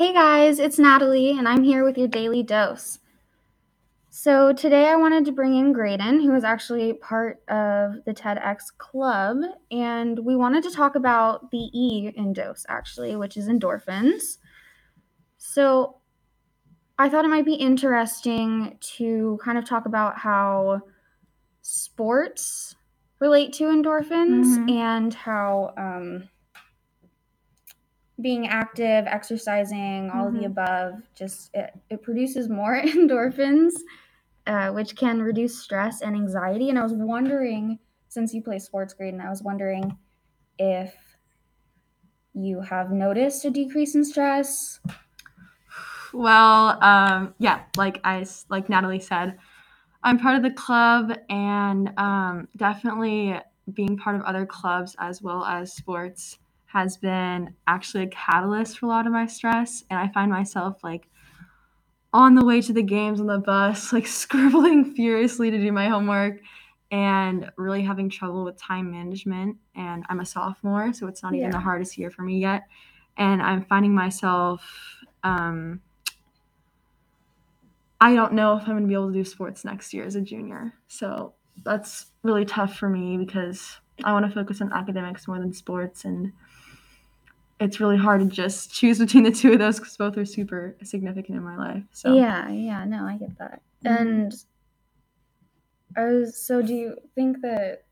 Hey guys, it's Natalie, and I'm here with your Daily Dose. So today I wanted to bring in Grayden, who is actually part of the TEDx Club, and we wanted to talk about the E in dose, actually, which is endorphins. So I thought it might be interesting to kind of talk about how sports relate to endorphins and how being active, exercising, all of the above, just it produces more endorphins, which can reduce stress and anxiety. And I was wondering, since you play sports, Grayden, I was wondering if you have noticed a decrease in stress. Well, like Natalie said, I'm part of the club, and definitely being part of other clubs as well as sports has been actually a catalyst for a lot of my stress. And I find myself like on the way to the games on the bus, like scribbling furiously to do my homework and really having trouble with time management. And I'm a sophomore, so it's not even the hardest year for me yet. And I'm finding myself, I don't know if I'm going to be able to do sports next year as a junior. So that's really tough for me because I want to focus on academics more than sports, and it's really hard to just choose between the two of those because both are super significant in my life. So yeah, I get that. And so do you think that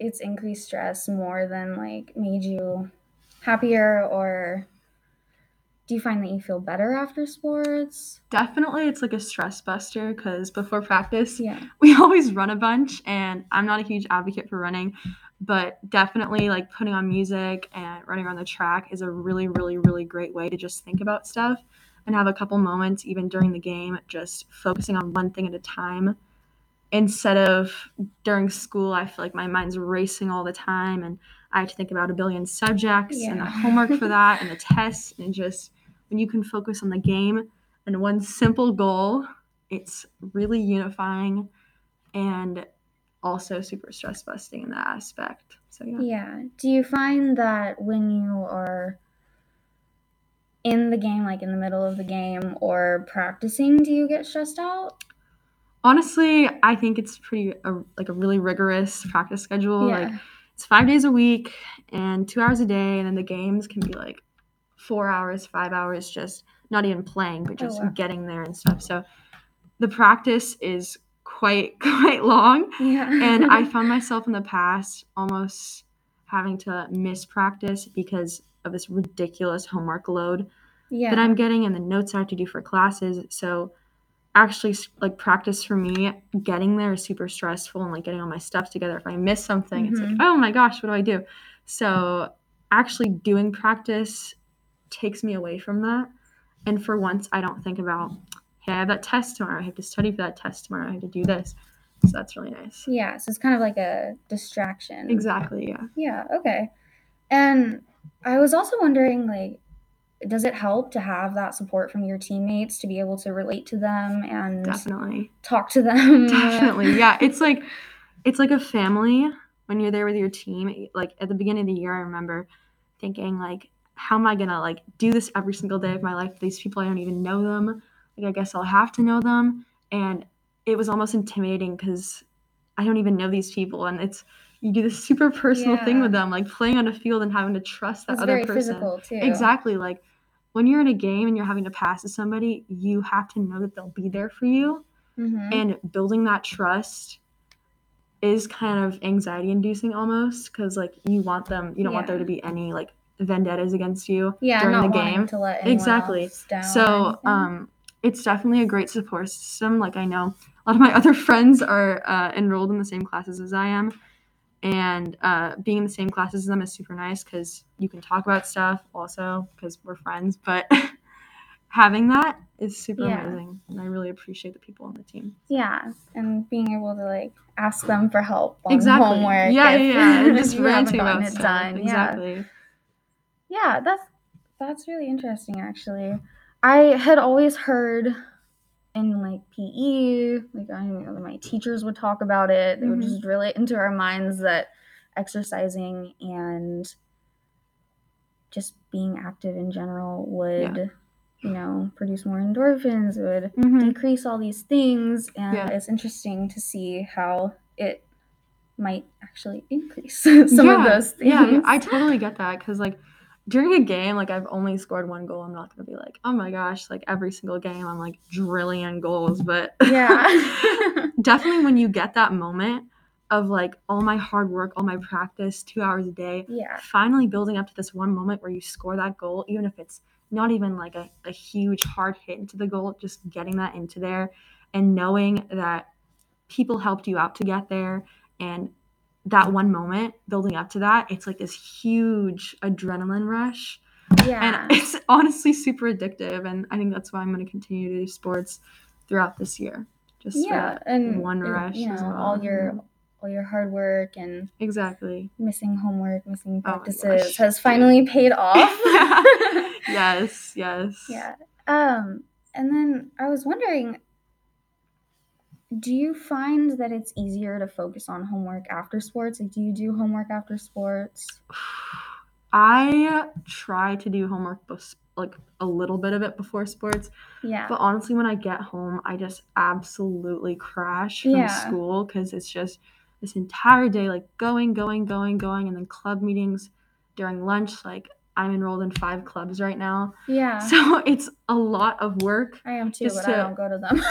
it's increased stress more than like made you happier, or do you find that you feel better after sports? Definitely. It's like a stress buster because before practice, we always run a bunch, and I'm not a huge advocate for running, but definitely like putting on music and running around the track is a really, really, really great way to just think about stuff and have a couple moments even during the game, just focusing on one thing at a time. Instead of during school, I feel like my mind's racing all the time, and I have to think about a billion subjects and the homework for that and the tests, and just when you can focus on the game and one simple goal, it's really unifying and also super stress busting in that aspect. So yeah. Do you find that when you are in the game, like in the middle of the game or practicing, do you get stressed out? Honestly, I think it's a really rigorous practice schedule. Yeah. Like it's 5 days a week and 2 hours a day, and then the games can be like 4 hours, 5 hours, just not even playing, but just getting there and stuff. So the practice is quite long, and I found myself in the past almost having to miss practice because of this ridiculous homework load that I'm getting and the notes I have to do for classes. So actually, like, practice for me, getting there is super stressful, and like getting all my stuff together. If I miss something, it's like, oh my gosh, what do I do? So actually doing practice takes me away from that. And for once, I don't think about, hey, I have that test tomorrow. I have to study for that test tomorrow. I have to do this. So that's really nice. Yeah. So it's kind of like a distraction. Exactly. Yeah. Yeah. Okay. And I was also wondering, like, does it help to have that support from your teammates to be able to relate to them and talk to them? Definitely. Yeah. It's like a family when you're there with your team. Like at the beginning of the year, I remember thinking like, how am I going to like do this every single day of my life? These people, I don't even know them. Like, I guess I'll have to know them. And it was almost intimidating because I don't even know these people. And you do this super personal thing with them, like playing on a field and having to trust that it's other person. Physical too. Exactly. Like when you're in a game and you're having to pass to somebody, you have to know that they'll be there for you. And building that trust is kind of anxiety inducing almost, because like you want them, you don't want there to be any like vendettas against you during the game. To let else down. So it's definitely a great support system. Like I know a lot of my other friends are enrolled in the same classes as I am. And being in the same classes as them is super nice because you can talk about stuff also because we're friends. But having that is super amazing. And I really appreciate the people on the team. Yeah. And being able to, like, ask them for help on homework. Yeah. And just ranting about it done. Exactly. Yeah, that's really interesting, actually. I had always heard in like PE, like I don't know, my teachers would talk about it. They would just drill it into our minds that exercising and just being active in general would, you know, produce more endorphins, would decrease all these things. And it's interesting to see how it might actually increase some of those things. Yeah, I totally get that. Because like during a game, like I've only scored one goal. I'm not going to be like, oh my gosh, like every single game I'm like drilling in goals. But definitely when you get that moment of like all my hard work, all my practice, 2 hours a day, finally building up to this one moment where you score that goal, even if it's not even like a huge hard hit into the goal, just getting that into there and knowing that people helped you out to get there. And that one moment building up to that, it's like this huge adrenaline rush. And it's honestly super addictive. And I think that's why I'm going to continue to do sports throughout this year. Just and one rush, you know, as well. All your hard work and missing homework, missing practices has finally paid off. And then I was wondering, do you find that it's easier to focus on homework after sports? Like, do you do homework after sports? I try to do homework like a little bit of it before sports. But honestly, when I get home, I just absolutely crash from school because it's just this entire day, like going, and then club meetings during lunch. Like I'm enrolled in 5 clubs right now. So it's a lot of work. I am too, but I don't go to them.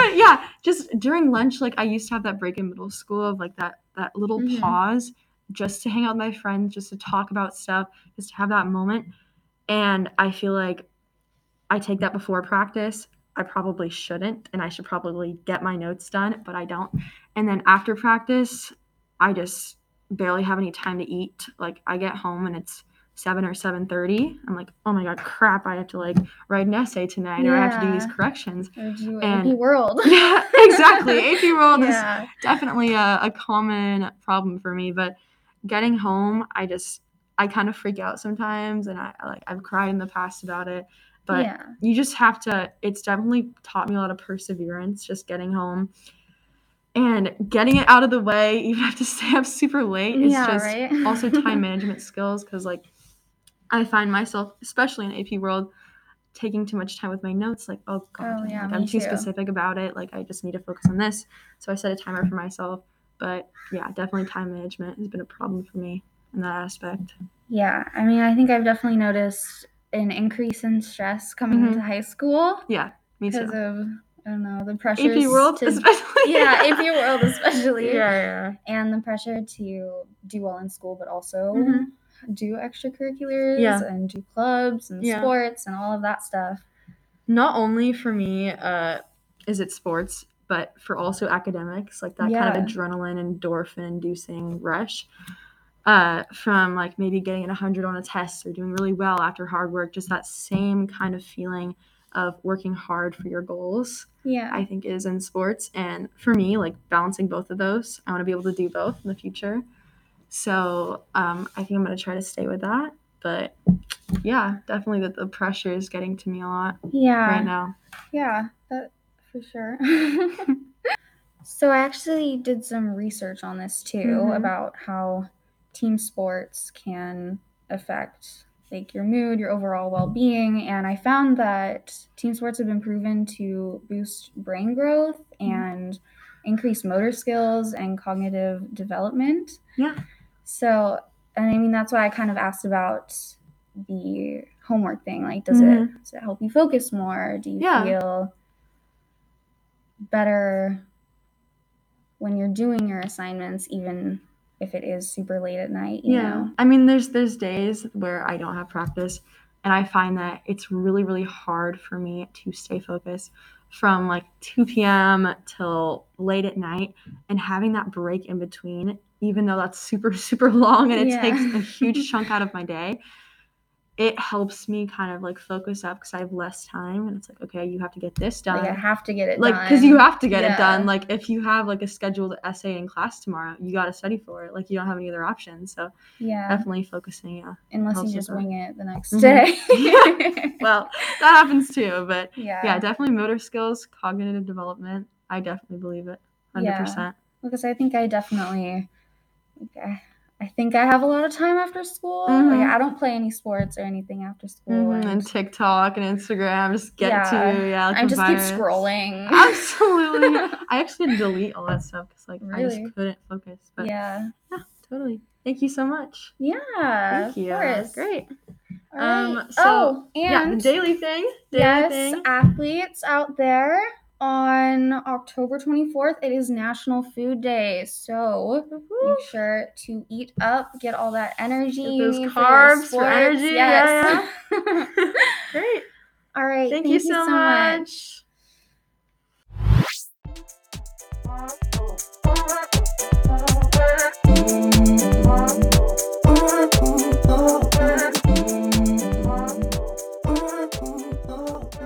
But yeah, just during lunch, like I used to have that break in middle school of like that little pause just to hang out with my friends, just to talk about stuff, just to have that moment. And I feel like I take that before practice. I probably shouldn't, and I should probably get my notes done, but I don't. And then after practice, I just barely have any time to eat. Like I get home and it's 7 or 7:30. I'm like, oh my god, crap! I have to like write an essay tonight, or I have to do these corrections. Or do AP World. Yeah, exactly. AP World is definitely a common problem for me. But getting home, I kind of freak out sometimes, and I've cried in the past about it. But you just have to. It's definitely taught me a lot of perseverance. Just getting home and getting it out of the way, even if I have to stay up super late. It's also time management skills, because like I find myself, especially in AP World, taking too much time with my notes. Like, oh god, like, I'm too specific about it. Like I just need to focus on this. So I set a timer for myself. But yeah, definitely time management has been a problem for me in that aspect. Yeah, I mean, I think I've definitely noticed an increase in stress coming into high school. Yeah, me too. Because of, I don't know, the pressure. AP World especially. Yeah, AP World especially. Yeah, and the pressure to do well in school, but also do extracurriculars and do clubs and sports and all of that stuff. Not only for me is it sports, but for also academics, like that kind of adrenaline, endorphin-inducing rush. From like maybe getting an 100 on a test or doing really well after hard work, just that same kind of feeling of working hard for your goals, I think is in sports. And for me, like balancing both of those, I want to be able to do both in the future. So I think I'm going to try to stay with that. But yeah, definitely that the pressure is getting to me a lot right now. Yeah, that for sure. So I actually did some research on this too about how team sports can affect like your mood, your overall well-being, and I found that team sports have been proven to boost brain growth and increase motor skills and cognitive development. Yeah. So, and I mean, that's why I kind of asked about the homework thing. Like, does it help you focus more? Do you feel better when you're doing your assignments, even if it is super late at night, you know? I mean, there's days where I don't have practice, and I find that it's really, really hard for me to stay focused from like 2 p.m. till late at night, and having that break in between, even though that's super, super long and it takes a huge chunk out of my day, it helps me kind of like focus up because I have less time, and it's like, okay, you have to get this done. Like, I have to get it done. Like, because you have to get it done. Like, if you have like a scheduled essay in class tomorrow, you got to study for it. Like, you don't have any other options. So definitely focusing. Yeah. Unless you just wing it the next day. Yeah. Well, that happens too. But yeah, definitely motor skills, cognitive development. I definitely believe it 100%. Yeah. Because I think I definitely, I think I have a lot of time after school. Mm-hmm. Like, I don't play any sports or anything after school. Mm-hmm. And TikTok and Instagram just get to, like, I just keep scrolling. Absolutely. I actually had to delete all that stuff because, like, really? I just couldn't focus. But yeah, totally. Thank you so much. Yeah. Thank you. Of course. Great. All right. The daily thing. Athletes out there. On October 24th, it is National Food Day, so make sure to eat up, get all that energy. Get those carbs for energy. Yes. Yeah. Great. All right. Thank you so much.